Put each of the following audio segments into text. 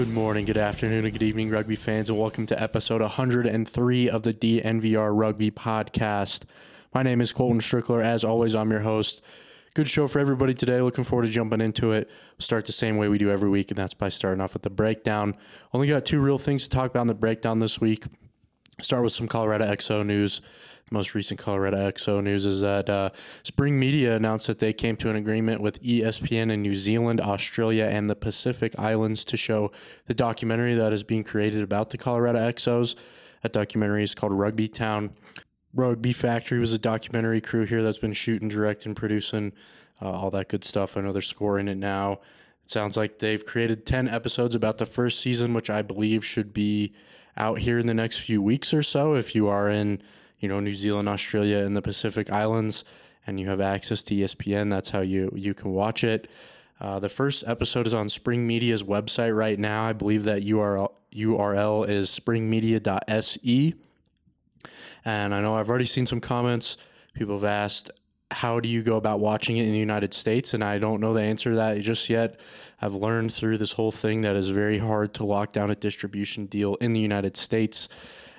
Good morning, good afternoon, and good evening, rugby fans, and welcome to episode 103 of the DNVR Rugby Podcast. My name is Colton Strickler. As always, I'm your host. Good show for everybody today. Looking forward to jumping into it. We'll start the same way we do every week, and that's by starting off with the breakdown. Only got two real things to talk about in the breakdown this week. Start with some Colorado XO news. The most recent Colorado XO news is that Spring Media announced that they came to an agreement with ESPN in New Zealand, Australia, and the Pacific Islands to show the documentary that is being created about the Colorado XOs. That documentary is called Rugby Town. Rugby Factory was a documentary crew here that's been shooting, directing, producing, all that good stuff. I know they're scoring it now. It sounds like they've created 10 episodes about the first season, which I believe should be out here in the next few weeks or so. If you are in, New Zealand, Australia, and the Pacific Islands, and you have access to ESPN, that's how you can watch it. The first episode is on Spring Media's website right now. I believe that URL is springmedia.se. And I know I've already seen some comments. People have asked, how do you go about watching it in the United States? And I don't know the answer to that just yet. I've learned through this whole thing that it's very hard to lock down a distribution deal in the United States.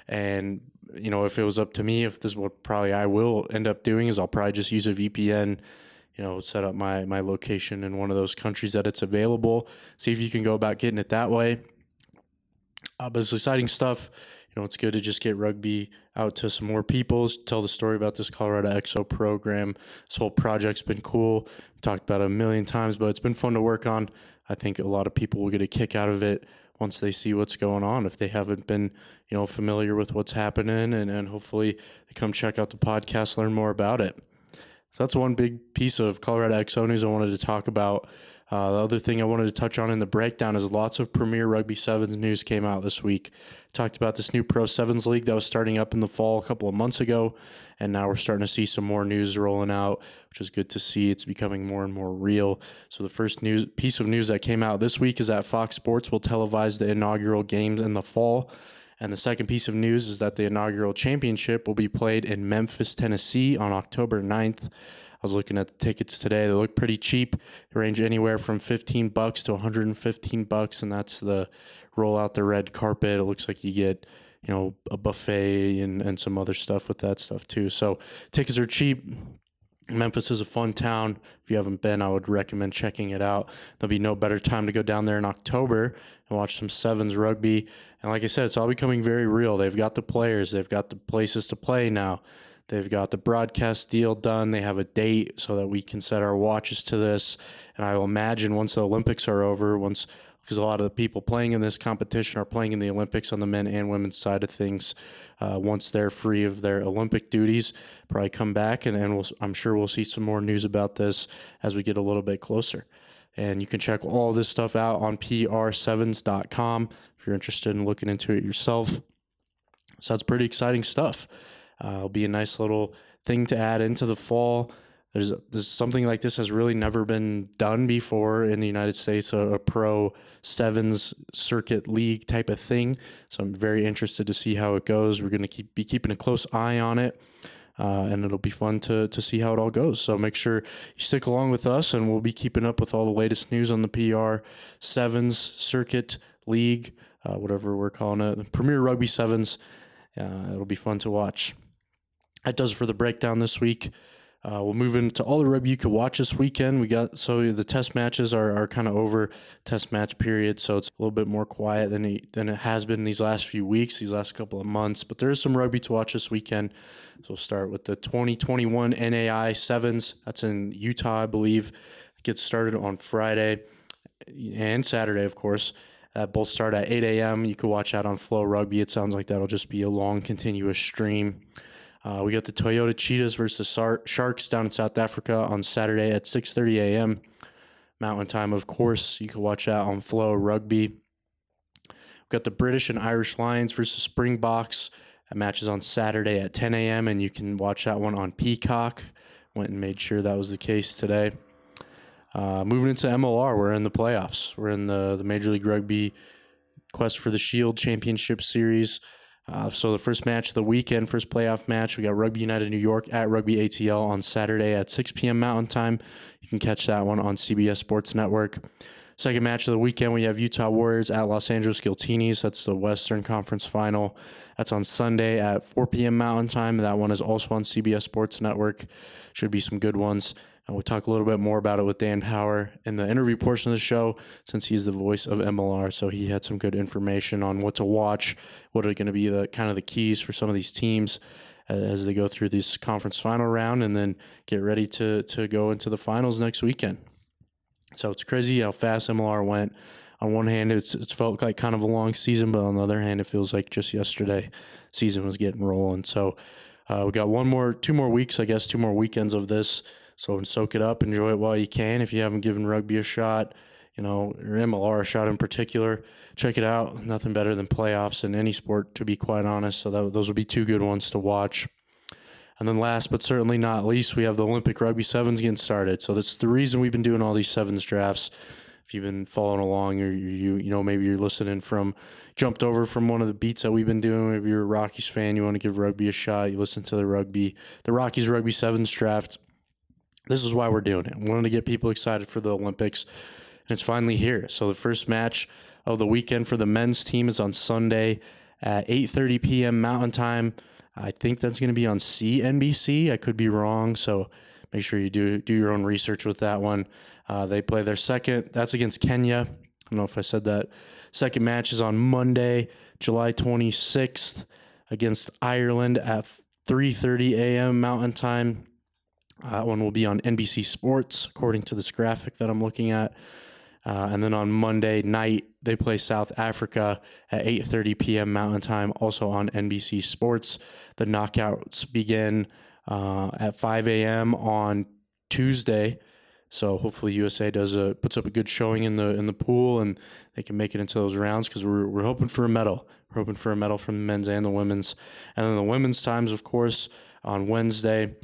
And, if it was up to me, if this is what probably I will end up doing, is I'll probably just use a VPN, set up my location in one of those countries that it's available. See if you can go about getting it that way. But it's exciting stuff. It's good to just get rugby out to some more people, tell the story about this Colorado XO program. This whole project's been cool. We've talked about it a million times, but it's been fun to work on. I think a lot of people will get a kick out of it once they see what's going on, if they haven't been, familiar with what's happening, and hopefully they come check out the podcast, learn more about it. So that's one big piece of Colorado XO news I wanted to talk about. The other thing I wanted to touch on in the breakdown is lots of Premier Rugby Sevens news came out this week. Talked about this new Pro Sevens League that was starting up in the fall a couple of months ago, and now we're starting to see some more news rolling out, which is good to see. It's becoming more and more real. So the first piece of news that came out this week is that Fox Sports will televise the inaugural games in the fall. And the second piece of news is that the inaugural championship will be played in Memphis, Tennessee on October 9th. I was looking at the tickets today. They look pretty cheap. They range anywhere from $15 to $115, and that's the roll out the red carpet. It looks like you get, a buffet and some other stuff with that stuff too. So tickets are cheap. Memphis is a fun town. If you haven't been, I would recommend checking it out. There'll be no better time to go down there in October and watch some sevens rugby. And like I said, it's all becoming very real. They've got the players. They've got the places to play now. They've got the broadcast deal done. They have a date so that we can set our watches to this. And I will imagine once the Olympics are over, because a lot of the people playing in this competition are playing in the Olympics on the men and women's side of things. Once they're free of their Olympic duties, probably come back, and then I'm sure we'll see some more news about this as we get a little bit closer. And you can check all this stuff out on prsevens.com if you're interested in looking into it yourself. So that's pretty exciting stuff. It'll be a nice little thing to add into the fall. There's something like this has really never been done before in the United States, a pro sevens circuit league type of thing. So I'm very interested to see how it goes. We're going to be keeping a close eye on it, and it'll be fun to see how it all goes. So make sure you stick along with us, and we'll be keeping up with all the latest news on the PR Sevens Circuit League, whatever we're calling it, the Premier Rugby Sevens. It'll be fun to watch. That does it for the breakdown this week. We'll move into all the rugby you could watch this weekend. So the test matches are kind of over, test match period, so it's a little bit more quiet than it has been these last few weeks, these last couple of months. But there is some rugby to watch this weekend. So we'll start with the 2021 NAI Sevens. That's in Utah, I believe. It gets started on Friday and Saturday, of course. Both start at 8 a.m. You can watch out on Flow Rugby. It sounds like that'll just be a long, continuous stream. We got the Toyota Cheetahs versus Sharks down in South Africa on Saturday at 6:30 a.m. Mountain Time, of course. You can watch out on Flow Rugby. We've got the British and Irish Lions versus Springboks. That match is on Saturday at 10 a.m., and you can watch that one on Peacock. Went and made sure that was the case today. Moving into MLR, we're in the playoffs. We're in the Major League Rugby Quest for the Shield Championship Series. So the first match of the weekend, first playoff match, we got Rugby United New York at Rugby ATL on Saturday at 6 p.m. Mountain Time. You can catch that one on CBS Sports Network. Second match of the weekend, we have Utah Warriors at Los Angeles Giltinis. That's the Western Conference Final. That's on Sunday at 4 p.m. Mountain Time. That one is also on CBS Sports Network. Should be some good ones. And we'll talk a little bit more about it with Dan Power in the interview portion of the show, since he's the voice of MLR. So he had some good information on what to watch, what are going to be the kind of the keys for some of these teams as they go through this conference final round and then get ready to go into the finals next weekend. So it's crazy how fast MLR went. On one hand, it's felt like kind of a long season, but on the other hand, it feels like just yesterday season was getting rolling. So we got two more weekends of this. So soak it up, enjoy it while you can. If you haven't given rugby a shot, or MLR a shot in particular, check it out. Nothing better than playoffs in any sport, to be quite honest. So those will be two good ones to watch. And then last but certainly not least, we have the Olympic Rugby Sevens getting started. So that's the reason we've been doing all these Sevens drafts. If you've been following along, or you maybe you're listening from, jumped over from one of the beats that we've been doing. Maybe you're a Rockies fan, you want to give rugby a shot. You listen to the Rockies Rugby Sevens draft. This is why we're doing it. We wanted to get people excited for the Olympics, and it's finally here. So the first match of the weekend for the men's team is on Sunday at 8:30 p.m. Mountain Time. I think that's going to be on CNBC. I could be wrong, so make sure you do your own research with that one. They play their second. That's against Kenya. I don't know if I said that. Second match is on Monday, July 26th, against Ireland at 3:30 a.m. Mountain Time. That one will be on NBC Sports, according to this graphic that I'm looking at. And then on Monday night, they play South Africa at 8:30 p.m. Mountain Time, also on NBC Sports. The knockouts begin at 5 a.m. on Tuesday. So hopefully USA puts up a good showing in the pool, and they can make it into those rounds, because we're hoping for a medal. We're hoping for a medal from the men's and the women's. And then the women's times, of course, on Wednesday.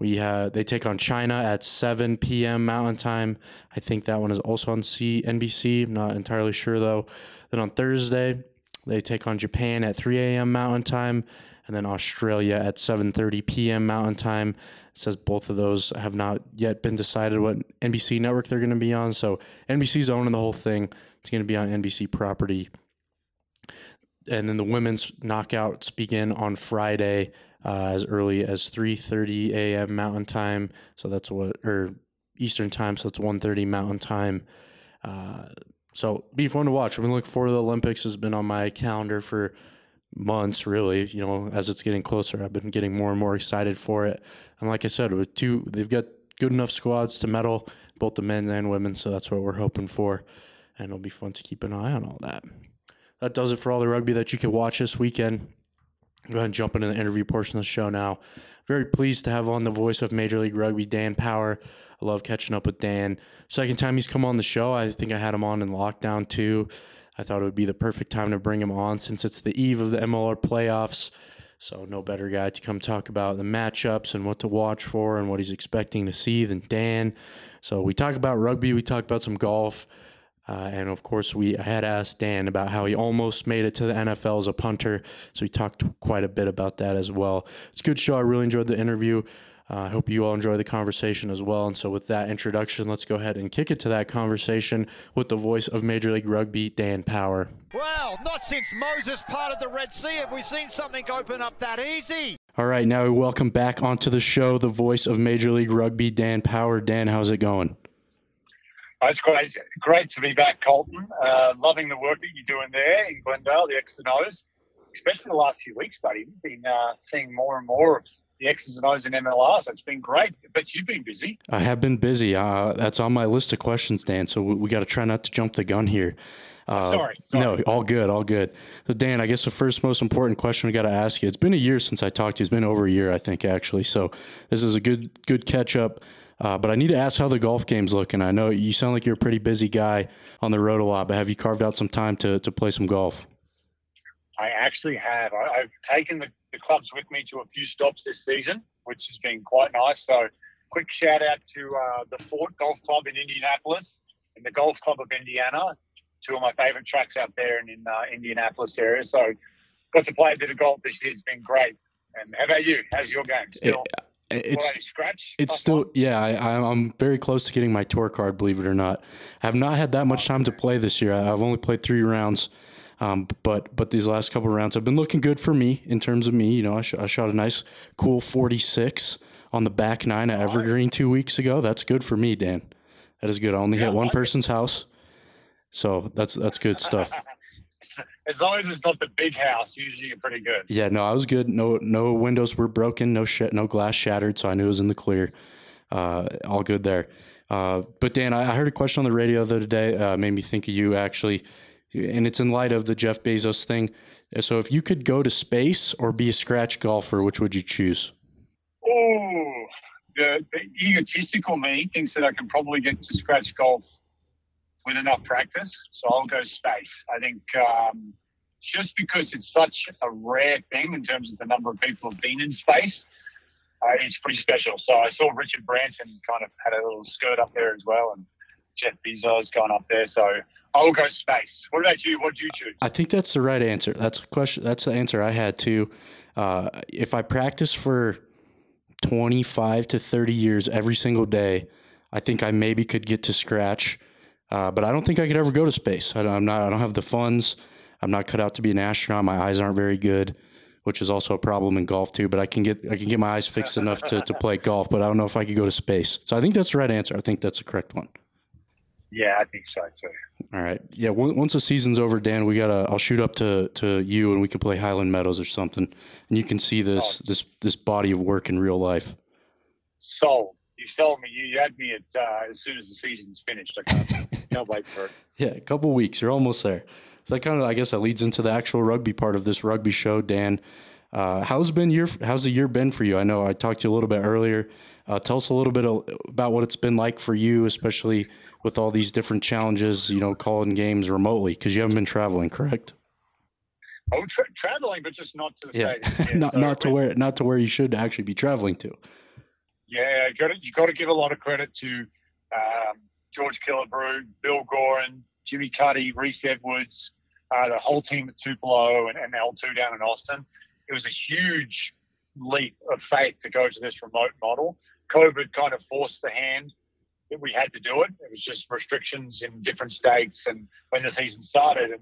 They take on China at 7 p.m. Mountain Time. I think that one is also on CNBC. I'm not entirely sure, though. Then on Thursday, they take on Japan at 3 a.m. Mountain Time, and then Australia at 7:30 p.m. Mountain Time. It says both of those have not yet been decided what NBC network they're going to be on. So NBC's owning the whole thing. It's going to be on NBC property. And then the women's knockouts begin on Friday as early as 3:30 a.m. Mountain Time, Eastern Time, so it's 1:30 Mountain Time. So be fun to watch. I've been looking forward to the Olympics. Has been on my calendar for months, really. As it's getting closer, I've been getting more and more excited for it. And like I said, they've got good enough squads to medal, both the men's and women. So that's what we're hoping for, and it'll be fun to keep an eye on all that. That does it for all the rugby that you can watch this weekend. Go ahead and jump into the interview portion of the show now. Very pleased to have on the voice of Major League Rugby, Dan Power. I love catching up with Dan. Second time he's come on the show. I think I had him on in lockdown too. I thought it would be the perfect time to bring him on, since it's the eve of the MLR playoffs. So no better guy to come talk about the matchups and what to watch for and what he's expecting to see than Dan. So we talk about rugby. We talk about some golf. And of course, I had asked Dan about how he almost made it to the NFL as a punter. So we talked quite a bit about that as well. It's a good show. I really enjoyed the interview. I hope you all enjoy the conversation as well. And so with that introduction, let's go ahead and kick it to that conversation with the voice of Major League Rugby, Dan Power. Well, not since Moses parted the Red Sea have we seen something open up that easy. All right, now we welcome back onto the show the voice of Major League Rugby, Dan Power. Dan, how's it going? It's great to be back, Colton. Loving the work that you're doing there in Glendale, the X's and O's, especially the last few weeks, buddy. We've been seeing more and more of the X's and O's in MLR, so it's been great. But you've been busy. I have been busy. That's on my list of questions, Dan, so we got to try not to jump the gun here. Sorry. No, all good. So, Dan, I guess the first most important question we got to ask you, it's been a year since I talked to you. It's been over a year, I think, actually. So this is a good catch-up. But I need to ask how the golf game's looking. I know you sound like you're a pretty busy guy on the road a lot, but have you carved out some time to play some golf? I actually have. I've taken the clubs with me to a few stops this season, which has been quite nice. So quick shout out to the Fort Golf Club in Indianapolis and the Golf Club of Indiana, two of my favorite tracks out there in Indianapolis area. So got to play a bit of golf this year. It's been great. And how about you? How's your game still? It's still, yeah, I'm very close to getting my tour card, believe it or not. I've not had that much time to play this year. I've only played 3 rounds, but these last couple of rounds have been looking good for me in terms of me. You know, I shot a nice, cool 46 on the back nine at Evergreen 2 weeks ago. That's good for me, Dan. That is good. I only hit one person's house, so that's good stuff. As long as it's not the big house, usually you're pretty good. Yeah, no, I was good. No windows were broken. No glass shattered, so I knew it was in the clear. All good there. But Dan, I heard a question on the radio the other day. Made me think of you, actually, and it's in light of the Jeff Bezos thing. So, if you could go to space or be a scratch golfer, which would you choose? Oh, the egotistical me thinks that I can probably get to scratch golf with enough practice, so I'll go space. I think just because it's such a rare thing in terms of the number of people who've been in space, it's pretty special. So I saw Richard Branson kind of had a little skirt up there as well, and Jeff Bezos going up there. So I'll go space. What about you? What do you choose? I think that's the right answer. That's a question. That's the answer I had too. If I practice for 25 to 30 years every single day, I think I maybe could get to scratch. But I don't think I could ever go to space. I don't have the funds. I'm not cut out to be an astronaut. My eyes aren't very good, which is also a problem in golf too. But I can get my eyes fixed enough to play golf. But I don't know if I could go to space. So I think that's the right answer. I think that's the correct one. Yeah, I think so too. All right. Yeah. Once the season's over, Dan, I'll shoot up to you and we can play Highland Meadows or something, and you can see this body of work in real life. Sold. You sold me. You had me at as soon as the season's finished. I can't wait for it. Yeah, a couple weeks. You're almost there. So that I guess that leads into the actual rugby part of this rugby show, Dan. How's the year been for you? I know I talked to you a little bit earlier. Tell us a little bit about what it's been like for you, especially with all these different challenges. You know, calling games remotely because you haven't been traveling, correct? Oh, traveling, but just not to the States. Yeah, not to where you should actually be traveling to. Yeah, you got to give a lot of credit to George Killebrew, Bill Gorin, Jimmy Cuddy, Reece Edwards, the whole team at Tupelo and L2 down in Austin. It was a huge leap of faith to go to this remote model. COVID kind of forced the hand that we had to do it. It was just restrictions in different states and when the season started. And,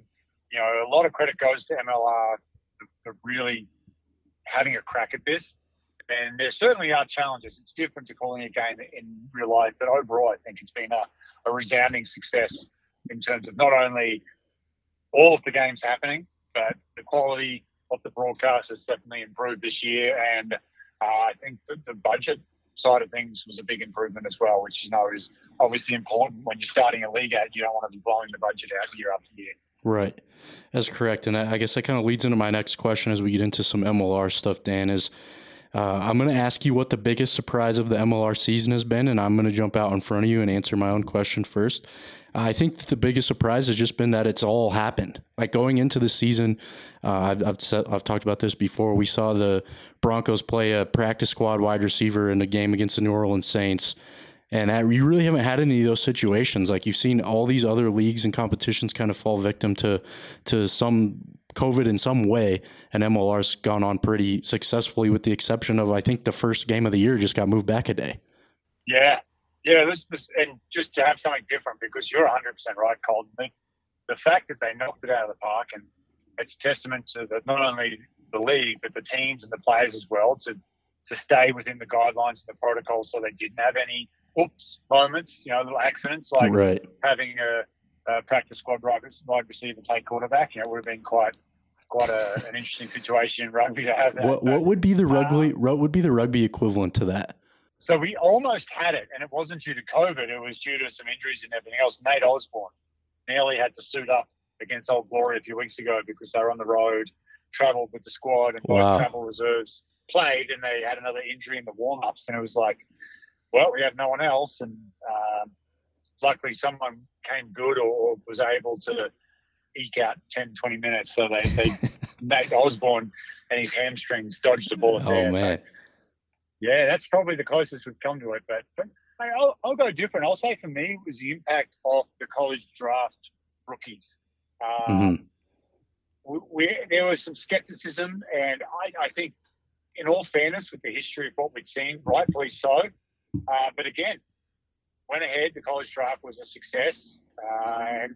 you know, a lot of credit goes to MLR for really having a crack at this. And there certainly are challenges. It's different to calling a game in real life, but overall, I think it's been a resounding success in terms of not only all of the games happening, but the quality of the broadcast has definitely improved this year. And I think the budget side of things was a big improvement as well, which, you know, is obviously important when you're starting a league out. You don't want to be blowing the budget out year after year. Right. That's correct. And I guess that kind of leads into my next question as we get into some MLR stuff, Dan, is I'm going to ask you what the biggest surprise of the MLR season has been, and I'm going to jump out in front of you and answer my own question first. I think the biggest surprise has just been that it's all happened. Like going into the season, I've talked about this before. We saw the Broncos play a practice squad wide receiver in a game against the New Orleans Saints, and you really haven't had any of those situations. Like you've seen all these other leagues and competitions kind of fall victim to some COVID in some way, and MLR's gone on pretty successfully with the exception of, I think, the first game of the year just got moved back a day. Yeah. This, and just to have something different, because you're 100% right, Colton. The fact that they knocked it out of the park, and it's testament to not only the league, but the teams and the players as well to stay within the guidelines and the protocols, so they didn't have any oops moments, you know, little accidents like having a practice squad wide receiver play quarterback. You know, it would have been quite an interesting situation in rugby to have that. What would be the rugby? What would be the rugby equivalent to that? So we almost had it, and it wasn't due to COVID. It was due to some injuries and everything else. Nate Osborne nearly had to suit up against Old Glory a few weeks ago because they were on the road, travelled with the squad, and both travel reserves played, and they had another injury in the warm-ups, and it was like, well, we have no one else, and luckily someone came good or was able to eke out 10, 20 minutes. So they Nate Osborne and his hamstrings dodged the bullet there. Oh, man. But, yeah, that's probably the closest we've come to it. But I'll go different. I'll say for me it was the impact of the college draft rookies. There was some skepticism, and I think in all fairness, with the history of what we'd seen, rightfully so. But again, went ahead. The college draft was a success. And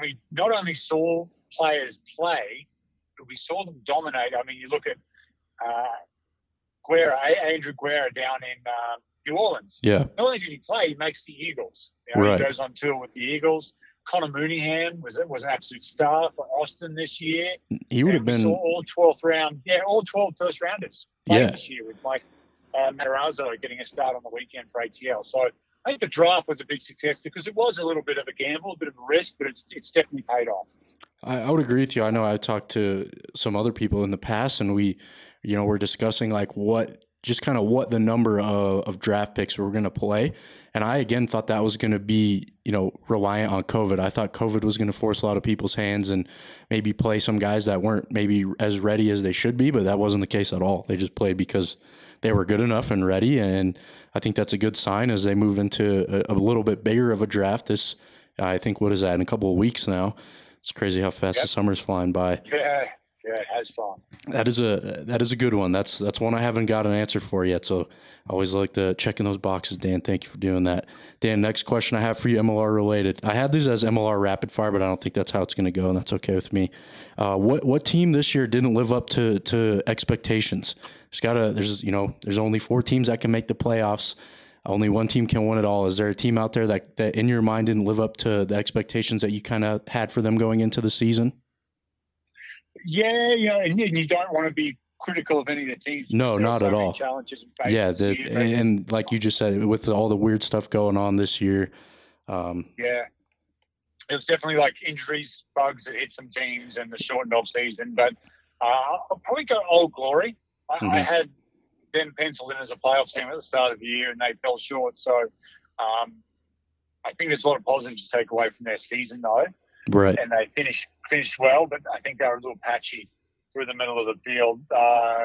we not only saw players play, but we saw them dominate. I mean, you look at Guerra, Andrew Guerra down in New Orleans. Yeah. Not only did he play, he makes the Eagles. You know, right. He goes on tour with the Eagles. Connor Mooneyham was an absolute star for Austin this year. He would have been all 12th round. Yeah, all 12 first rounders. Yeah. This year with Mike Matarazzo getting a start on the weekend for ATL. So I think the draft was a big success because it was a little bit of a gamble, a bit of a risk, but it's definitely paid off. I would agree with you. I know I talked to some other people in the past, and we, you know, we're discussing like what the number of draft picks we're going to play. And I, again, thought that was going to be, you know, reliant on COVID. I thought COVID was going to force a lot of people's hands and maybe play some guys that weren't maybe as ready as they should be, but that wasn't the case at all. They just played because they were good enough and ready. And I think that's a good sign as they move into a little bit bigger of a draft. This, I think, what is that, in a couple of weeks now? It's crazy how fast the summer's flying by. Yeah. Yeah, it has fun. That is a good one. That's one I haven't got an answer for yet. So I always like to check in those boxes, Dan. Thank you for doing that. Dan, next question I have for you, MLR related. I had these as MLR rapid fire, but I don't think that's how it's going to go, and that's okay with me. What team this year didn't live up to expectations? There's only four teams that can make the playoffs. Only one team can win it all. Is there a team out there that in your mind didn't live up to the expectations that you kind of had for them going into the season? Yeah, you know, and you don't want to be critical of any of the teams. No, not at all. Challenges and faces. Yeah, and like you just said, with all the weird stuff going on this year. Yeah, it was definitely like injuries, bugs that hit some teams, and the shortened off season. But I'll probably go Old Glory. I had them penciled in as a playoff team at the start of the year, and they fell short. So I think there's a lot of positives to take away from their season, though. Right. And they finished well, but I think they were a little patchy through the middle of the field,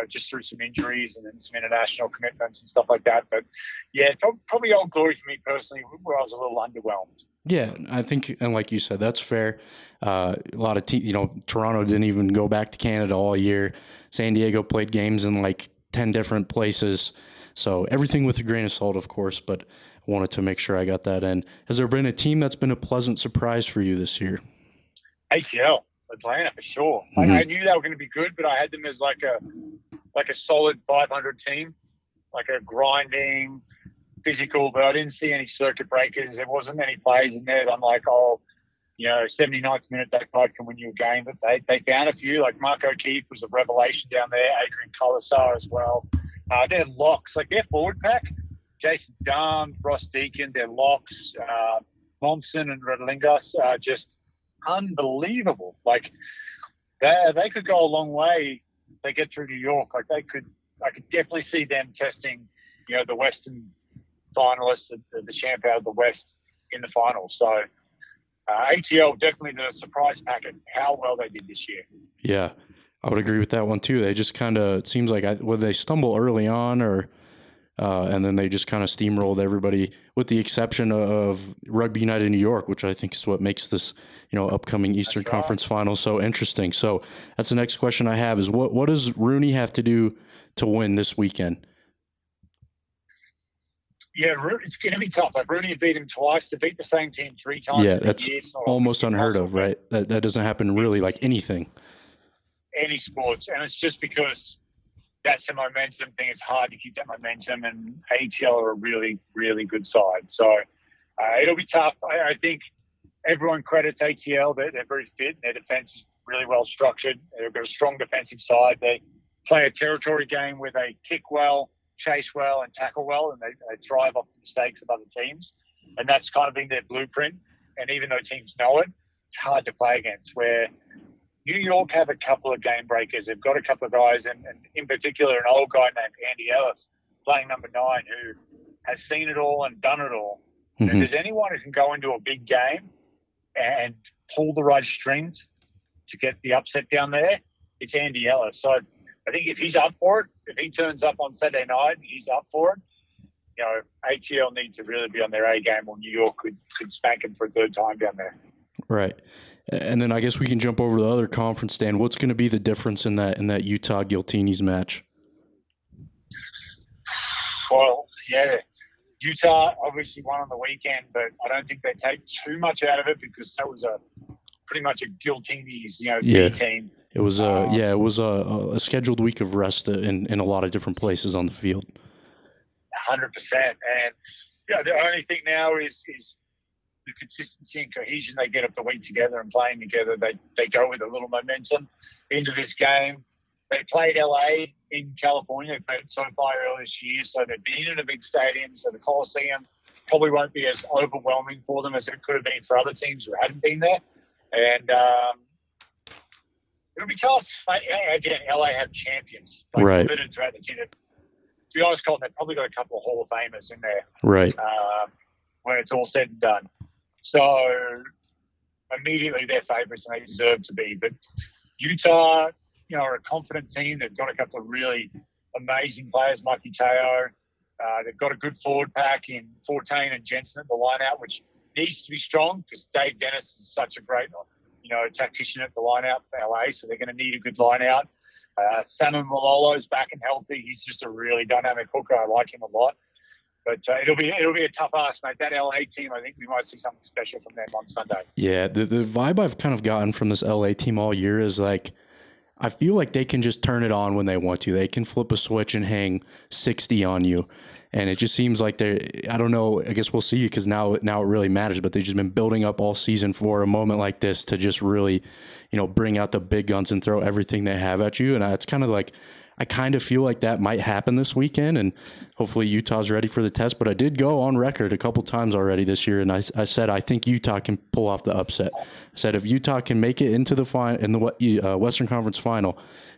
just through some injuries and then some international commitments and stuff like that. But, yeah, probably Old Glory for me personally, where I was a little underwhelmed. Yeah, I think, and like you said, that's fair. A lot of teams, you know, Toronto didn't even go back to Canada all year. San Diego played games in like 10 different places. So everything with a grain of salt, of course, but wanted to make sure I got that in. Has there been a team that's been a pleasant surprise for you this year? ATL, Atlanta, for sure. Mm-hmm. I knew they were going to be good, but I had them as like a solid 500 team, like a grinding, physical, but I didn't see any circuit breakers. There wasn't any plays in there that I'm like, oh, you know, 79th minute, that guy can win you a game. But they found a few. Like Mark O'Keefe was a revelation down there, Adrian Colasar as well. Their locks, like their forward pack, Jason Dunn, Ross Deacon, their locks, Momsen and Redlingas are just unbelievable. Like they could go a long way. They get through New York. Like I could definitely see them testing, you know, the Western finalists, the champ out of the West in the final. So ATL definitely the surprise packet. How well they did this year. Yeah, I would agree with that one too. They just kind of, it seems like whether they stumble early on or. And then they just kind of steamrolled everybody, with the exception of Rugby United New York, which I think is what makes this, you know, upcoming Eastern Conference final so interesting. So that's the next question I have is what does Rooney have to do to win this weekend? Yeah, it's going to be tough. Like Rooney beat him twice. To beat the same team three times. Yeah, that's almost unheard of, right? That doesn't happen really like anything. Any sports. And it's just because – that's a momentum thing. It's hard to keep that momentum, and ATL are a really, really good side. So it'll be tough. I think everyone credits ATL. They're very fit. Their defense is really well structured. They've got a strong defensive side. They play a territory game where they kick well, chase well, and tackle well, and they thrive off the mistakes of other teams. And that's kind of been their blueprint. And even though teams know it, it's hard to play against where – New York have a couple of game breakers. They've got a couple of guys, and in particular an old guy named Andy Ellis, playing number 9, who has seen it all and done it all. Mm-hmm. If there's anyone who can go into a big game and pull the right strings to get the upset down there, it's Andy Ellis. So I think if he's up for it, if he turns up on Saturday night and he's up for it, you know, ATL need to really be on their A game, or New York could spank him for a third time down there. Right. And then I guess we can jump over to the other conference, Dan. What's going to be the difference in that Utah Giltinis match? Well, yeah. Utah obviously won on the weekend, but I don't think they take too much out of it because that was a pretty much a Giltinis, you know, B team. It was a scheduled week of rest in a lot of different places on the field. 100%, and yeah, the only thing now is the consistency and cohesion they get up the week together and playing together. They go with a little momentum into this game. They played LA in California. They played SoFi earlier this year, so they've been in a big stadium. So the Coliseum probably won't be as overwhelming for them as it could have been for other teams who hadn't been there. And it'll be tough. Again, LA have champions. Right. Throughout the team. To be honest, Colton, they've probably got a couple of Hall of Famers in there. Right. When it's all said and done. So immediately they're favorites and they deserve to be. But Utah, you know, are a confident team. They've got a couple of really amazing players, Mikey Teo. They've got a good forward pack in Fortain and Jensen at the lineout, which needs to be strong because Dave Dennis is such a great, you know, tactician at the lineout for LA. So they're going to need a good lineout. Salmon Malolo's back and healthy. He's just a really dynamic hooker. I like him a lot. But it'll be a tough ask, mate. That LA team, I think we might see something special from them on Sunday. Yeah, the vibe I've kind of gotten from this LA team all year is like, I feel like they can just turn it on when they want to. They can flip a switch and hang 60 on you. And it just seems like they're, I don't know, I guess we'll see because now it really matters, but they've just been building up all season for a moment like this to just really, you know, bring out the big guns and throw everything they have at you. And it's kind of like, I kind of feel like that might happen this weekend, and hopefully Utah's ready for the test. But I did go on record a couple times already this year, and I said I think Utah can pull off the upset. I said if Utah can make it into the Western Conference Final,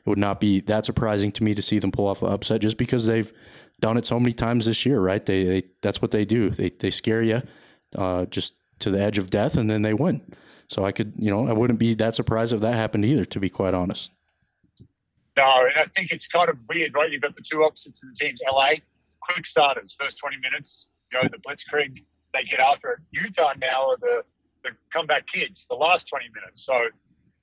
it would not be that surprising to me to see them pull off an upset, just because they've done it so many times this year, right? They that's what they do. They scare you just to the edge of death, and then they win. So I could, you know, I wouldn't be that surprised if that happened either, to be quite honest. No, and I think it's kind of weird, right? You've got the two opposites in the teams. LA, quick starters, first 20 minutes, you know, the blitzkrieg, they get after it. Utah now are the comeback kids, the last 20 minutes. So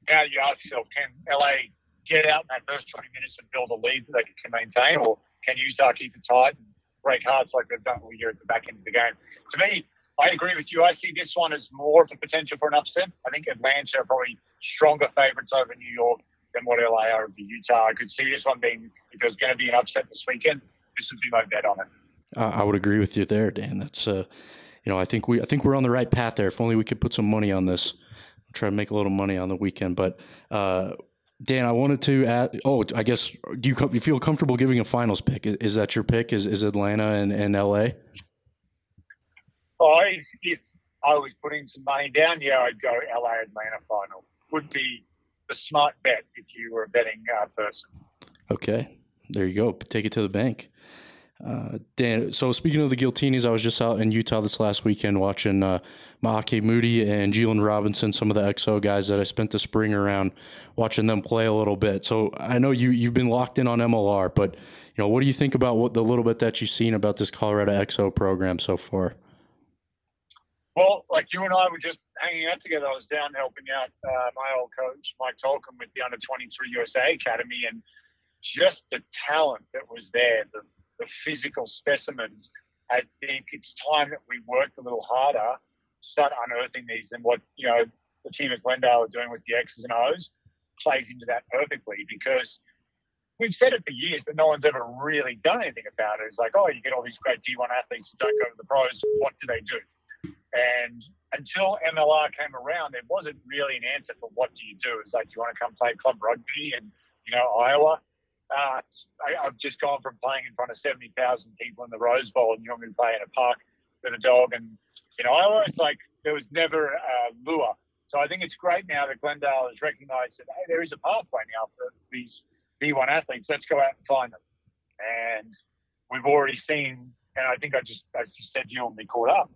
now you ask yourself, can LA get out in that first 20 minutes and build a lead that they can maintain, or can Utah keep it tight and break hearts like they've done all year at the back end of the game? To me, I agree with you. I see this one as more of a potential for an upset. I think Atlanta are probably stronger favorites over New York than what LA are would be Utah. I could see this one being, if there's going to be an upset this weekend, this would be my bet on it. I would agree with you there, Dan. That's, you know, I think we're on the right path there. If only we could put some money on this. I'll try to make a little money on the weekend. But, Dan, I wanted to ask, I guess, do you feel comfortable giving a finals pick? Is that your pick? Is Atlanta and LA? Oh, if I was putting some money down, yeah, I'd go LA-Atlanta final. Would be a smart bet if you were a betting person. Okay, there you go. Take it to the bank. Dan, so speaking of the Giltinis, I was just out in Utah this last weekend watching Ma'ake Moody and Jalen Robinson, some of the XO guys that I spent the spring around, watching them play a little bit. So I know you've been locked in on MLR, but you know, what do you think about what the little bit that you've seen about this Colorado XO program so far? Well, like you and I were just hanging out together. I was down helping out my old coach, Mike Tolkien, with the Under-23 USA Academy, and just the talent that was there, the physical specimens. I think it's time that we worked a little harder, start unearthing these, and what, you know, the team at Glendale are doing with the X's and O's plays into that perfectly, because we've said it for years, but no one's ever really done anything about it. It's like, oh, you get all these great D1 athletes who don't go to the pros. What do they do? And until MLR came around, there wasn't really an answer for what do you do. It's like, do you want to come play club rugby in, you know, Iowa? I've just gone from playing in front of 70,000 people in the Rose Bowl, and you want me to play in a park with a dog and in Iowa? It's like there was never a lure. So I think it's great now that Glendale has recognized that, hey, there is a pathway now for these D1 athletes. Let's go out and find them. And we've already seen, and I think I just said to you when we caught up,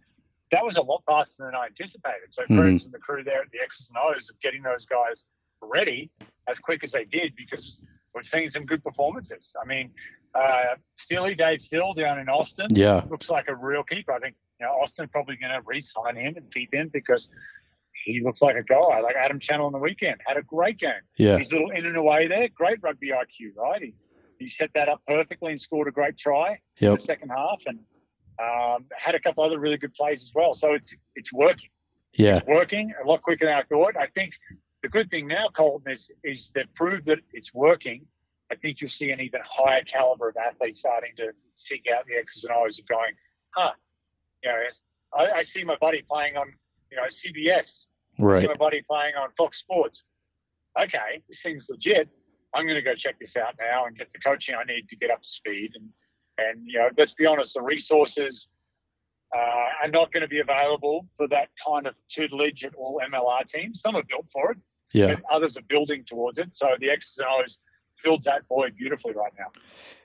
that was a lot faster than I anticipated. So Cruz and the crew there at the X's and O's of getting those guys ready as quick as they did, because we've seen some good performances. I mean, Dave Still down in Austin looks like a real keeper. I think, you know, Austin probably going to re-sign him and keep him because he looks like a guy. Like Adam Channel on the weekend had a great game. Yeah. His little in and away there, great rugby IQ, right? He He set that up perfectly and scored a great try in the second half, and had a couple other really good plays as well. So it's working. Yeah, it's working a lot quicker than I thought. I think the good thing now, Colton, is they've proved that it's working. I think you'll see an even higher caliber of athletes starting to seek out the X's and O's and going, you know, I see my buddy playing on, you know, CBS. Right. I see my buddy playing on Fox Sports. Okay, this thing's legit. I'm going to go check this out now and get the coaching I need to get up to speed. And you know, let's be honest, the resources are not going to be available for that kind of tutelage at all MLR teams. Some are built for it, but others are building towards it. So the X's and O's fills that void beautifully right now.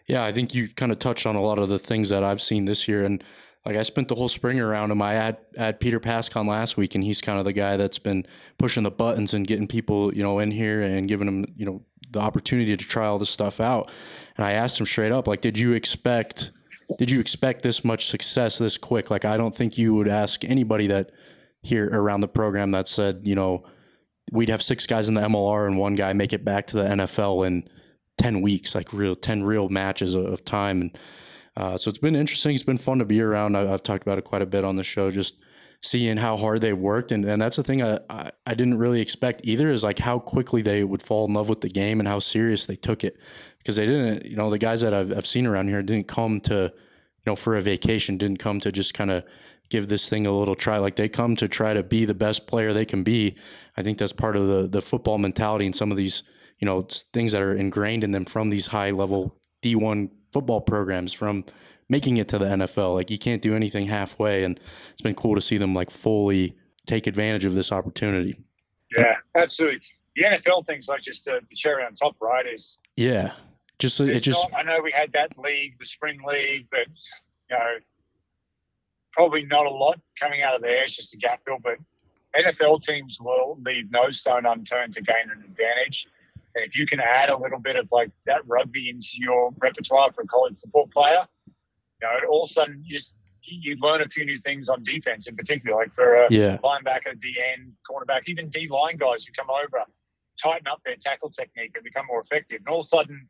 Yeah, I think you kind of touched on a lot of the things that I've seen this year. And like I spent the whole spring around him. I had Peter Pascon last week, and he's kind of the guy that's been pushing the buttons and getting people, you know, in here and giving them, you know, the opportunity to try all this stuff out. And I asked him straight up, like, did you expect this much success this quick? Like, I don't think you would ask anybody that here around the program that said, you know, we'd have six guys in the MLR and one guy make it back to the NFL in 10 weeks, like 10 real matches of time. And so it's been interesting. It's been fun to be around. I've talked about it quite a bit on the show, just seeing how hard they worked. And that's the thing I didn't really expect either, is like how quickly they would fall in love with the game and how serious they took it. Because they didn't, you know, the guys that I've seen around here didn't come to, you know, for a vacation, didn't come to just kind of give this thing a little try. Like, they come to try to be the best player they can be. I think that's part of the football mentality and some of these, you know, things that are ingrained in them from these high level D1 football programs, from making it to the NFL. Like, you can't do anything halfway, and it's been cool to see them like fully take advantage of this opportunity. Yeah, absolutely. The NFL thing's like just the cherry on top, right? I know we had that league, the spring league, but you know, probably not a lot coming out of there. It's just a gap fill, but NFL teams will leave no stone unturned to gain an advantage. And if you can add a little bit of like that rugby into your repertoire for a college football player, you know, all of a sudden you learn a few new things on defense in particular, like for linebacker, DN, cornerback, even D-line guys who come over, tighten up their tackle technique and become more effective. And all of a sudden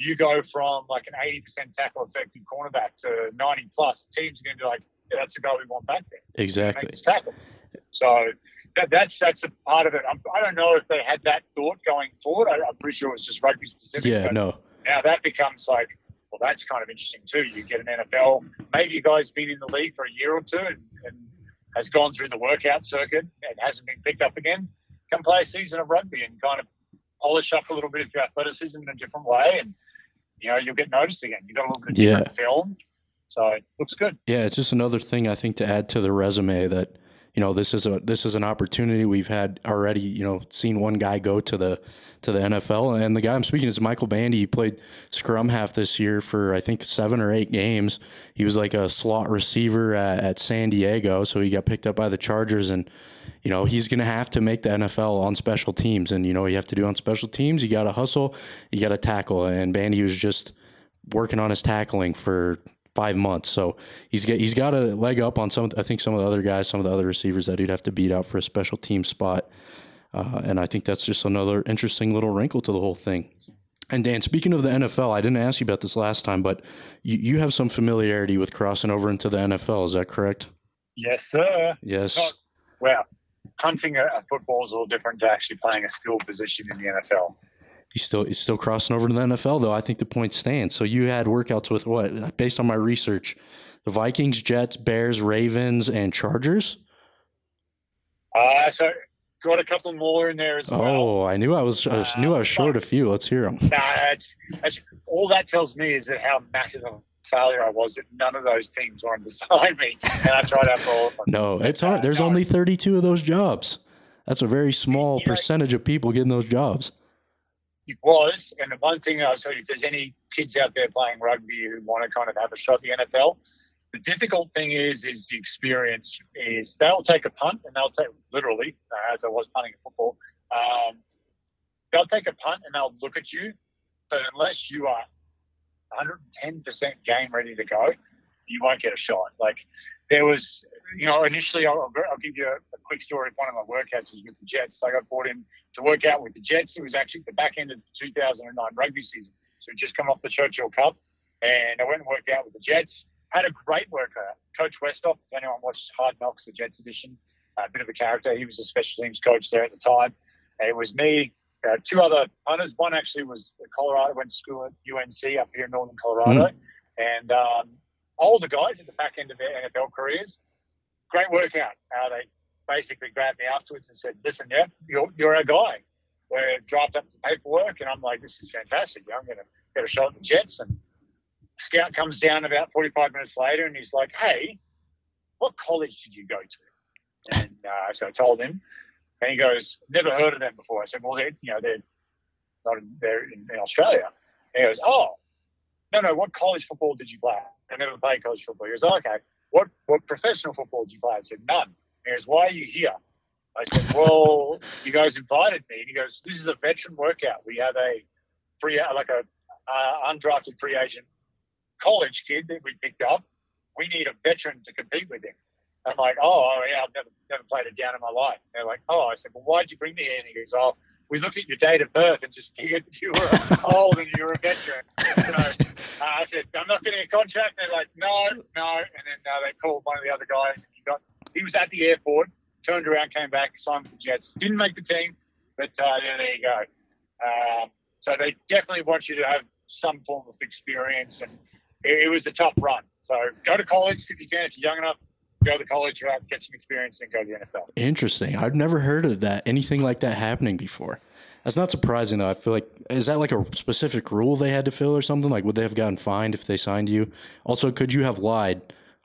you go from like an 80% tackle effective cornerback to 90 plus. Teams are going to be like, yeah, that's the guy we want back there. Exactly. So that's a part of it. I don't know if they had that thought going forward. I'm pretty sure it was just rugby specific. Yeah, no. Now that becomes like, well, that's kind of interesting too. You get an NFL. Maybe a guy's been in the league for a year or two and has gone through the workout circuit and hasn't been picked up again. Come play a season of rugby and kind of polish up a little bit of your athleticism in a different way, and you know, you'll get noticed again. You got a little bit of different film. So it looks good. Yeah, it's just another thing I think to add to the resume that, you know, this is an opportunity. We've had already, you know, seen one guy go to the NFL, and the guy I'm speaking is Michael Bandy. He played scrum half this year for I think 7 or 8 games. He was like a slot receiver at San Diego, so he got picked up by the Chargers, and you know, he's going to have to make the NFL on special teams. And you know, you have to do on special teams. You got to hustle, you got to tackle, and Bandy was just working on his tackling for 5 months. So he's got a leg up on some, I think, some of the other guys, some of the other receivers that he'd have to beat out for a special team spot. And I think that's just another interesting little wrinkle to the whole thing. And Dan, speaking of the NFL, I didn't ask you about this last time, but you have some familiarity with crossing over into the NFL. Is that correct? Yes, sir. Yes. Well, punting a football is a little different to actually playing a skill position in the NFL. He's still crossing over to the NFL, though. I think the point stands. So you had workouts with what? Based on my research, the Vikings, Jets, Bears, Ravens, and Chargers? So got a couple more in there as well. Oh, I knew I was short a few. Let's hear them. All that tells me is that how massive a failure I was that none of those teams wanted to sign me, and I tried out for all of them. No, it's hard. There's only 32 of those jobs. That's a very small percentage of people getting those jobs. It was, and the one thing I was saying, if there's any kids out there playing rugby who want to kind of have a shot at the NFL, the difficult thing is the experience is they'll take a punt, and they'll take, literally, as I was punting at football, they'll take a punt and they'll look at you, but unless you are 110% game ready to go, you won't get a shot. Like, there was, you know, initially, I'll give you a quick story of one of my workouts was with the Jets. I got brought in to work out with the Jets. It was actually the back end of the 2009 rugby season. who just come off the Churchill Cup, and I went and worked out with the Jets. Had a great workout. Coach Westhoff, if anyone watched Hard Knocks, the Jets edition, a bit of a character. He was the special teams coach there at the time. It was me, two other punters. One actually was Colorado, went to school at UNC up here in northern Colorado. And older guys at the back end of their NFL careers. Great workout. They basically grabbed me afterwards and said, listen, yeah, you're our guy. We're draft up the paperwork, and I'm like, this is fantastic. I'm going to get a shot at the Jets. And scout comes down about 45 minutes later, and he's like, hey, what college did you go to? And so I told him, and he goes, never heard of them before. I said, well, they're not in, they're in Australia. And he goes, oh, no, what college football did you play? I never played college football. He goes, oh, okay, what professional football did you play? I said, none. He goes, why are you here? I said, well, you guys invited me. And he goes, this is a veteran workout. We have a undrafted free agent college kid that we picked up. We need a veteran to compete with him. I'm like, oh, yeah, I've never played it down in my life. And they're like, oh. I said, well, why'd you bring me here? And he goes, oh, we looked at your date of birth and just figured you were old and you were a veteran. So I said, I'm not getting a contract. And they're like, no. And then they called one of the other guys. And he was at the airport. Turned around, came back, signed for the Jets. Didn't make the team, but there you go. So they definitely want you to have some form of experience, and it was a tough run. So go to college if you can. If you're young enough, go to college, right, get some experience, and go to the NFL. Interesting. I've never heard of that, anything like that happening before. That's not surprising, though. I feel like, is that like a specific rule they had to fill or something? Like, would they have gotten fined if they signed you? Also, could you have lied?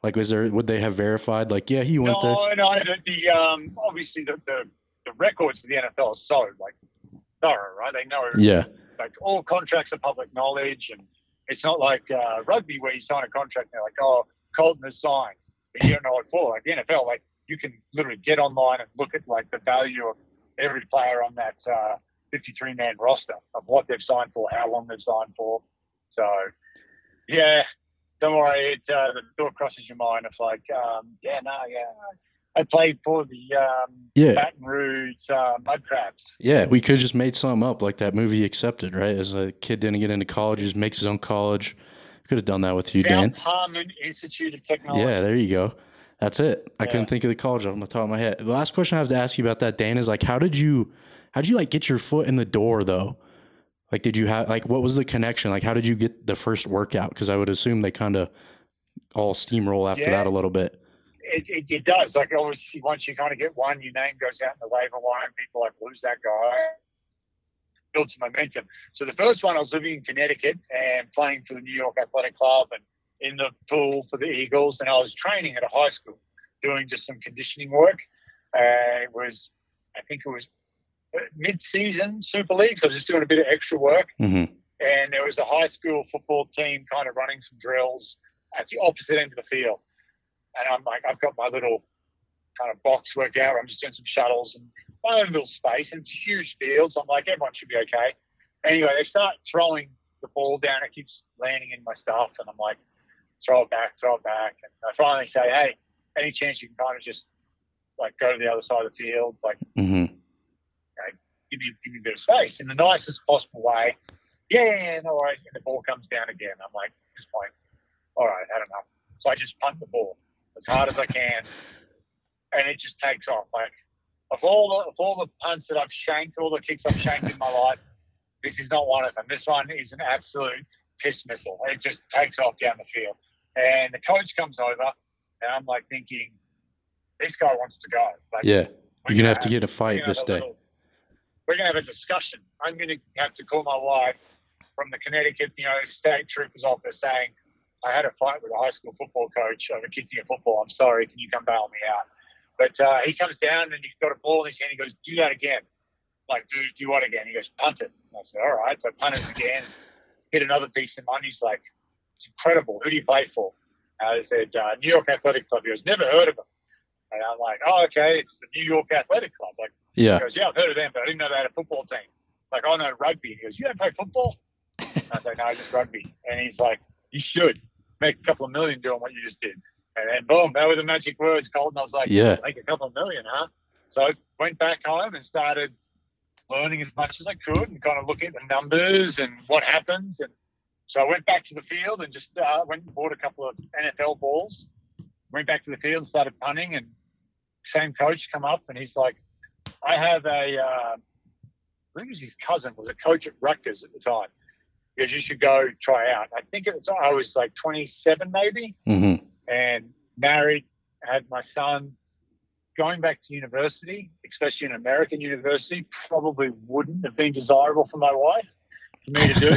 Like, would they have verified, like, yeah, he went there? No, obviously the records for the NFL are so, like, thorough, right? They know, yeah. Like, all contracts are public knowledge, and it's not like rugby where you sign a contract and they're like, oh, Colton has signed, but you don't know what for. Like, the NFL, like, you can literally get online and look at, like, the value of every player on that 53-man roster of what they've signed for, how long they've signed for. So, yeah. Don't worry, the thought crosses your mind of like, I played for the Baton Rouge Mud Crabs. Yeah, we could have just made something up like that movie Accepted, right? As a kid didn't get into college, just makes his own college. Could have done that with you, Dan. South Harmon Institute of Technology. Yeah, there you go. That's it. I couldn't think of the college off the top of my head. The last question I have to ask you about that, Dan, is like, how did you like get your foot in the door though? Like, did you have, like, what was the connection? Like, how did you get the first workout? Because I would assume they kind of all steamroll after that a little bit. It does. Like, obviously, once you kind of get one, your name goes out in the waiver wire, and people like, who's that guy? Builds momentum. So the first one, I was living in Connecticut and playing for the New York Athletic Club and in the pool for the Eagles. And I was training at a high school doing just some conditioning work. I think it was mid-season Super League, so I was just doing a bit of extra work. And there was a high school football team kind of running some drills at the opposite end of the field. And I'm like, I've got my little kind of box workout where I'm just doing some shuttles and my own little space, and it's a huge field, so I'm like, everyone should be okay. Anyway, they start throwing the ball down. It keeps landing in my stuff, and I'm like, throw it back. And I finally say, hey, any chance you can kind of just, like, go to the other side of the field? Like, give me a bit of space in the nicest possible way. Yeah, no worries. And the ball comes down again. I'm like, at this point, all right, had enough. So I just punt the ball as hard as I can, and it just takes off. Like, of all the punts that I've shanked, all the kicks I've shanked in my life, this is not one of them. This one is an absolute piss missile. It just takes off down the field. And the coach comes over, and I'm like thinking, this guy wants to go. Like, yeah, you're going to have to get a fight this day. We're going to have a discussion. I'm going to have to call my wife from the Connecticut, state trooper's office saying, I had a fight with a high school football coach over kicking a football. I'm sorry. Can you come bail me out? But he comes down, and he's got a ball in his hand. He goes, do that again. I'm like, do what again? He goes, punt it. And I said, all right. So I punt it again, hit another decent one. He's like, it's incredible. Who do you play for? I said, New York Athletic Club. He goes, never heard of them. And I'm like, oh, okay, it's the New York Athletic Club. Like, yeah. He goes, yeah, I've heard of them, but I didn't know they had a football team. Like, I know rugby. He goes, you don't play football? And I was like, no, just rugby. And he's like, you should make a couple of million doing what you just did. And then, boom, that were the magic words, Colton. I was like, yeah, make a couple of million, huh? So I went back home and started learning as much as I could and kind of looking at the numbers and what happens. And So I went back to the field and just went and bought a couple of NFL balls, went back to the field and started punting, and same coach come up and he's like, I have a, I think it was his cousin, was a coach at Rutgers at the time. He goes, you should go try out. I think it was, I was like 27 maybe, and married, had my son. Going back to university, especially an American university, probably wouldn't have been desirable for my wife, for me to do.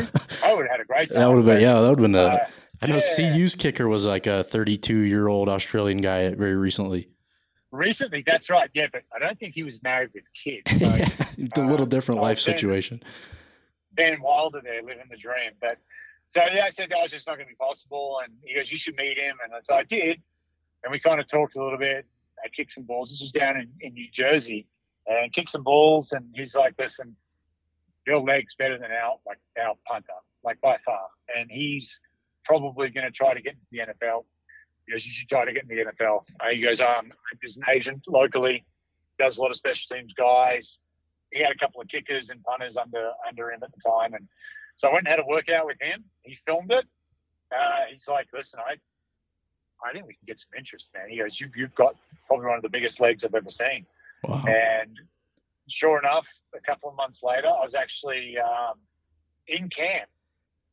I would have had a great time. That would have been, yeah, that would have been a, I know CU's kicker was like a 32-year-old Australian guy very recently. Recently, that's right, yeah, but I don't think he was married with kids. So, it's a little different life situation. Ben Wilder there, living the dream. But so, yeah, I said, that was just not going to be possible. And he goes, you should meet him. And so I did. And we kind of talked a little bit. I kicked some balls. This was down in New Jersey, and kicked some balls. And he's like, "Listen, your leg's better than our punter, like by far. And he's probably going to try to get into the NFL." He goes, "You should try to get in the NFL." He goes, "There's an agent locally, does a lot of special teams guys. He had a couple of kickers and punters under him at the time." And so I went and had a workout with him. He filmed it. He's like, "Listen, I think we can get some interest, man." He goes, you've got probably one of the biggest legs I've ever seen. Wow. And sure enough, a couple of months later, I was actually in camp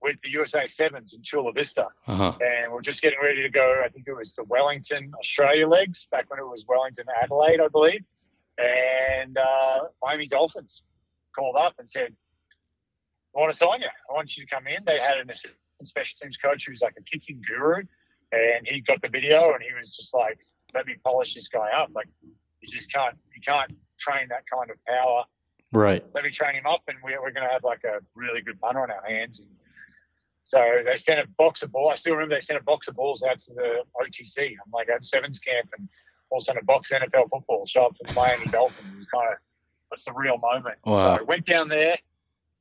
with the USA Sevens in Chula Vista. And we're just getting ready to go. I think it was the Wellington Australia legs, back when it was Wellington Adelaide, I believe. And Miami Dolphins called up and said, "I want to sign you. I want you to come in." They had an assistant special teams coach who's like a kicking guru. And he got the video, and he was just like, "Let me polish this guy up. Like, you can't train that kind of power. Right. Let me train him up, and we're going to have like a really good punter on our hands." And so they sent a box of balls. I still remember they sent a box of balls out to the OTC. I'm like at Sevens camp, and also in a box of NFL football. Show up for the Miami Dolphins. It was kind of a surreal moment. Wow. So I went down there,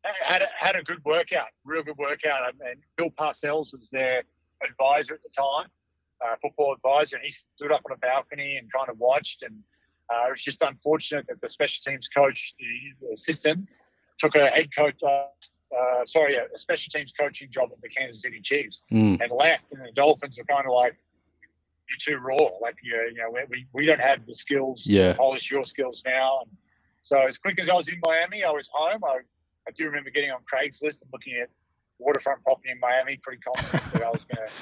had a good workout, real good workout. And Bill Parcells was there. Advisor at the time, football advisor, and he stood up on a balcony and kind of watched. And it was just unfortunate that the special teams coach, the assistant, took a head coach, a special teams coaching job at the Kansas City Chiefs and left. And the Dolphins were kind of like, "You're too raw. Like, we don't have the skills to polish your skills now." And so as quick as I was in Miami, I was home. I do remember getting on Craigslist and looking at waterfront property in Miami, pretty confident that I was going to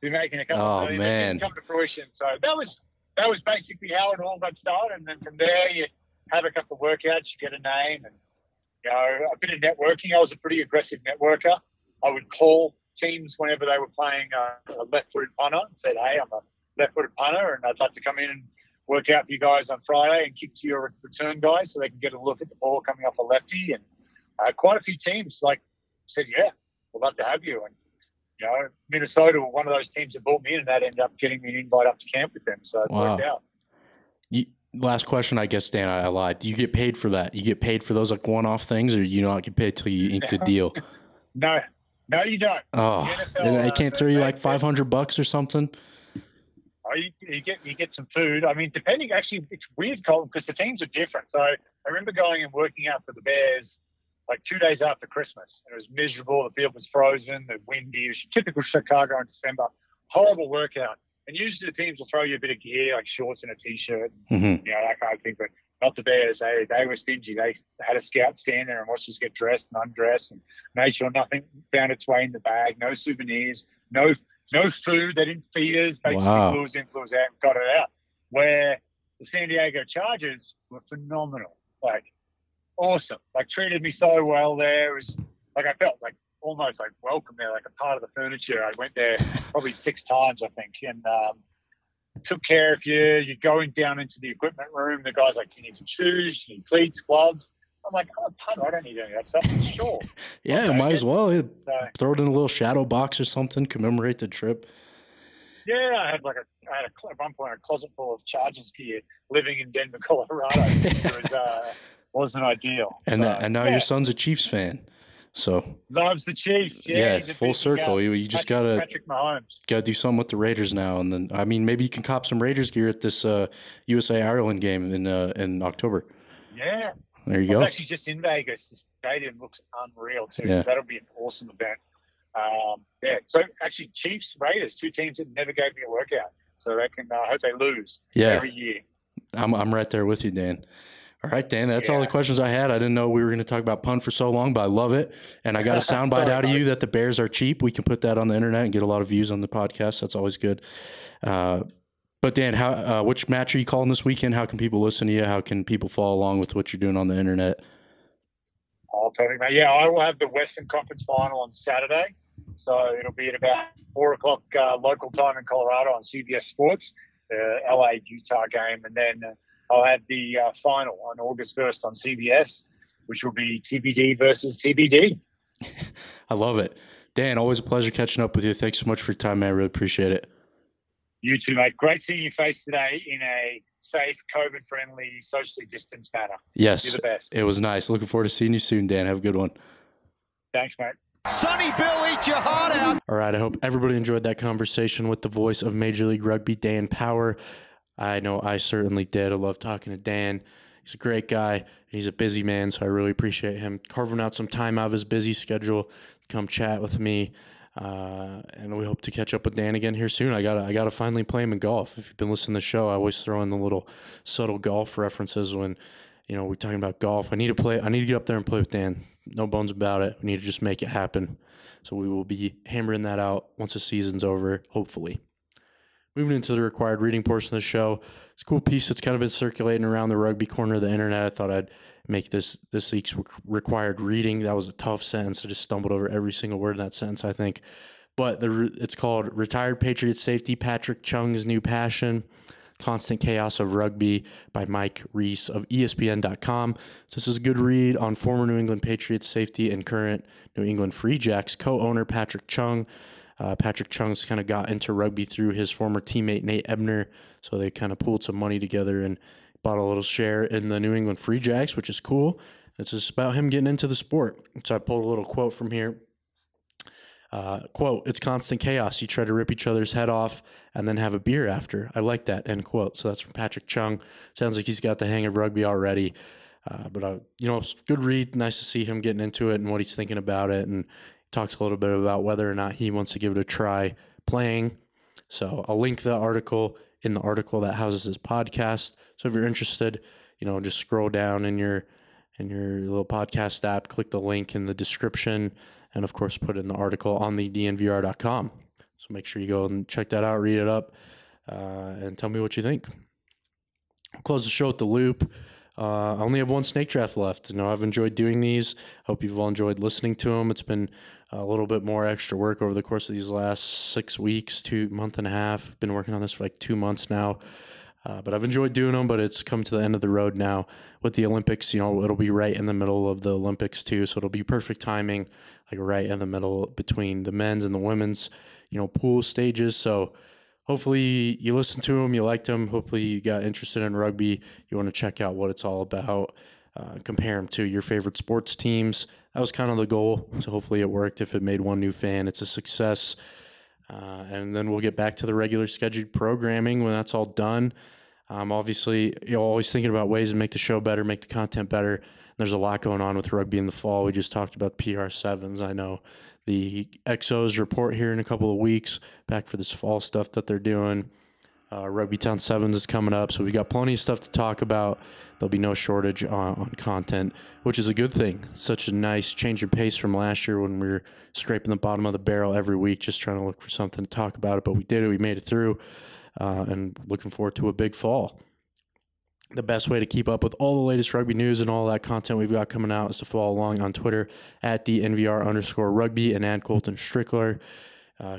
be making a couple of million. It didn't come to fruition. So that was basically how it all got started. And then from there, you have a couple of workouts, you get a name, and a bit of networking. I was a pretty aggressive networker. I would call teams whenever they were playing a left-footed punter and said, "Hey, I'm a left-footed punter, and I'd like to come in and work out for you guys on Friday and kick to your return guys so they can get a look at the ball coming off a lefty." And quite a few teams like said, "Yeah, we'd love to have you." And, Minnesota were one of those teams that brought me in, and that ended up getting me an invite up to camp with them. So it worked out. Last question, I guess, Dan, I lied. Do you get paid for that? You get paid for those like one-off things, or you don't get paid till you ink the deal? No, you don't. Oh, NFL, I can't throw you like $500 or something. Oh, you get some food. I mean, depending, actually, it's weird, Colton, because the teams are different. So I remember going and working out for the Bears like 2 days after Christmas, and it was miserable. The field was frozen, the windy. It was typical Chicago in December. Horrible workout. And usually the teams will throw you a bit of gear, like shorts and a T-shirt, that kind of thing. But not the Bears. They were stingy. They had a scout stand there and watched us get dressed and undressed and made sure nothing found its way in the bag, no souvenirs, no food. They didn't feed us. They just influenced out and got it out. Where the San Diego Chargers were phenomenal. Like, awesome. Like, treated me so well there. It was like I felt like almost like welcome there, like a part of the furniture. I went there probably 6 times, I think, and took care of you. You're going down into the equipment room. The guy's like, "You need some shoes, you need cleats, gloves." I'm like, "I'm a punter. I don't need any of that stuff." Sure. Yeah, might as well. So, throw it in a little shadow box or something, commemorate the trip. Yeah, I had at one point a closet full of Chargers gear living in Denver, Colorado. It was wasn't ideal. And now your son's a Chiefs fan, so loves the Chiefs. Yeah, it's full circle. You just gotta do something with the Raiders now, and then I mean maybe you can cop some Raiders gear at this USA Ireland game in October. Yeah, there you go. I was actually just in Vegas. The stadium looks unreal too. Yeah. So that'll be an awesome event. So actually Chiefs, Raiders, two teams that never gave me a workout. So I reckon I hope they lose every year. I'm right there with you, Dan. All right, Dan, that's all the questions I had. I didn't know we were going to talk about punt for so long, but I love it. And I got a soundbite out of you that the Bears are cheap. We can put that on the internet and get a lot of views on the podcast. That's always good. But Dan, how which match are you calling this weekend? How can people listen to you? How can people follow along with what you're doing on the internet? Oh, perfect, mate. Yeah, I will have the Western Conference Final on Saturday. So it'll be at about 4 o'clock local time in Colorado on CBS Sports, the LA-Utah game. And then I'll have the final on August 1st on CBS, which will be TBD versus TBD. I love it. Dan, always a pleasure catching up with you. Thanks so much for your time, man. I really appreciate it. You too, mate. Great seeing your face today in a safe, COVID-friendly, socially distanced manner. Yes. You're the best. It was nice. Looking forward to seeing you soon, Dan. Have a good one. Thanks, mate. Sonny Bill, eat your heart out. All right, I hope everybody enjoyed that conversation with the voice of Major League Rugby, Dan Power. I know I certainly did. I love talking to Dan. He's a great guy, and he's a busy man, so I really appreciate him carving out some time out of his busy schedule to come chat with me. And we hope to catch up with Dan again here soon. I gotta finally play him in golf. If you've been listening to the show, I always throw in the little subtle golf references when, you know, we're talking about golf. I need to get up there and play with Dan. No bones about it. We need to just make it happen. So we will be hammering that out once the season's over, hopefully. Moving into the required reading portion of the show, it's a cool piece that's kind of been circulating around the rugby corner of the internet. I thought I'd make this week's required reading. That was a tough sentence. I just stumbled over every single word in that sentence, I think. But it's called Retired Patriots Safety Patrick Chung's New Passion, Constant Chaos of Rugby by Mike Reese of ESPN.com. So this is a good read on former New England Patriots safety and current New England Free Jacks co-owner Patrick Chung. Patrick Chung's kind of got into rugby through his former teammate Nate Ebner, so they kind of pooled some money together and bought a little share in the New England Free Jacks, which is cool. It's just about him getting into the sport. So I pulled a little quote from here. Quote, "It's constant chaos. You try to rip each other's head off and then have a beer after. I like that," end quote. So that's from Patrick Chung. Sounds like he's got the hang of rugby already. But good read. Nice to see him getting into it and what he's thinking about it, and talks a little bit about whether or not he wants to give it a try playing. So I'll link the article in the article that houses this podcast. So if you're interested, just scroll down in your little podcast app, click the link in the description, and of course put in the article on the DNVR.com. So make sure you go and check that out, read it up, and tell me what you think. I'll close the show with the loop. I only have one snake draft left. I've enjoyed doing these. Hope you've all enjoyed listening to them. It's been a little bit more extra work over the course of these last 6 weeks, 2 month and a half. I've been working on this for like 2 months now, but I've enjoyed doing them. But it's come to the end of the road now with the Olympics. It'll be right in the middle of the Olympics too, so it'll be perfect timing, like right in the middle between the men's and the women's, pool stages. So hopefully you listened to them, you liked them. Hopefully you got interested in rugby. You want to check out what it's all about. Compare them to your favorite sports teams. That was kind of the goal. So hopefully it worked. If it made one new fan, it's a success. And then we'll get back to the regular scheduled programming when that's all done. Obviously, always thinking about ways to make the show better, make the content better. And there's a lot going on with rugby in the fall. We just talked about PR sevens. I know the XOs report here in a couple of weeks, back for this fall stuff that they're doing. Rugby Town Sevens is coming up, so we've got plenty of stuff to talk about. There'll be no shortage on content, which is a good thing. Such a nice change of pace from last year when we were scraping the bottom of the barrel every week, just trying to look for something to talk about it. But we did it. We made it through, and looking forward to a big fall. The best way to keep up with all the latest rugby news and all that content we've got coming out is to follow along on Twitter at @DNVR_rugby and @ Colton Strickler.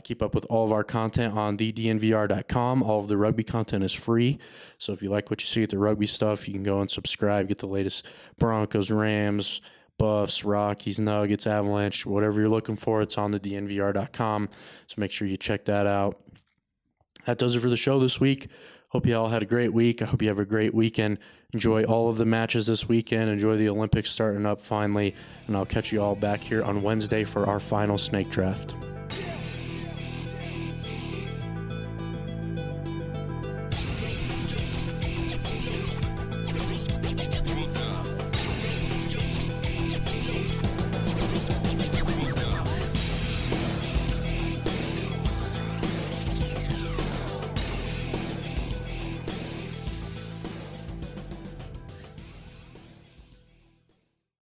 Keep up with all of our content on thednvr.com. All of the rugby content is free. So if you like what you see at the rugby stuff, you can go and subscribe, get the latest Broncos, Rams, Buffs, Rockies, Nuggets, Avalanche, whatever you're looking for, it's on thednvr.com. So make sure you check that out. That does it for the show this week. Hope you all had a great week. I hope you have a great weekend. Enjoy all of the matches this weekend. Enjoy the Olympics starting up finally. And I'll catch you all back here on Wednesday for our final snake draft.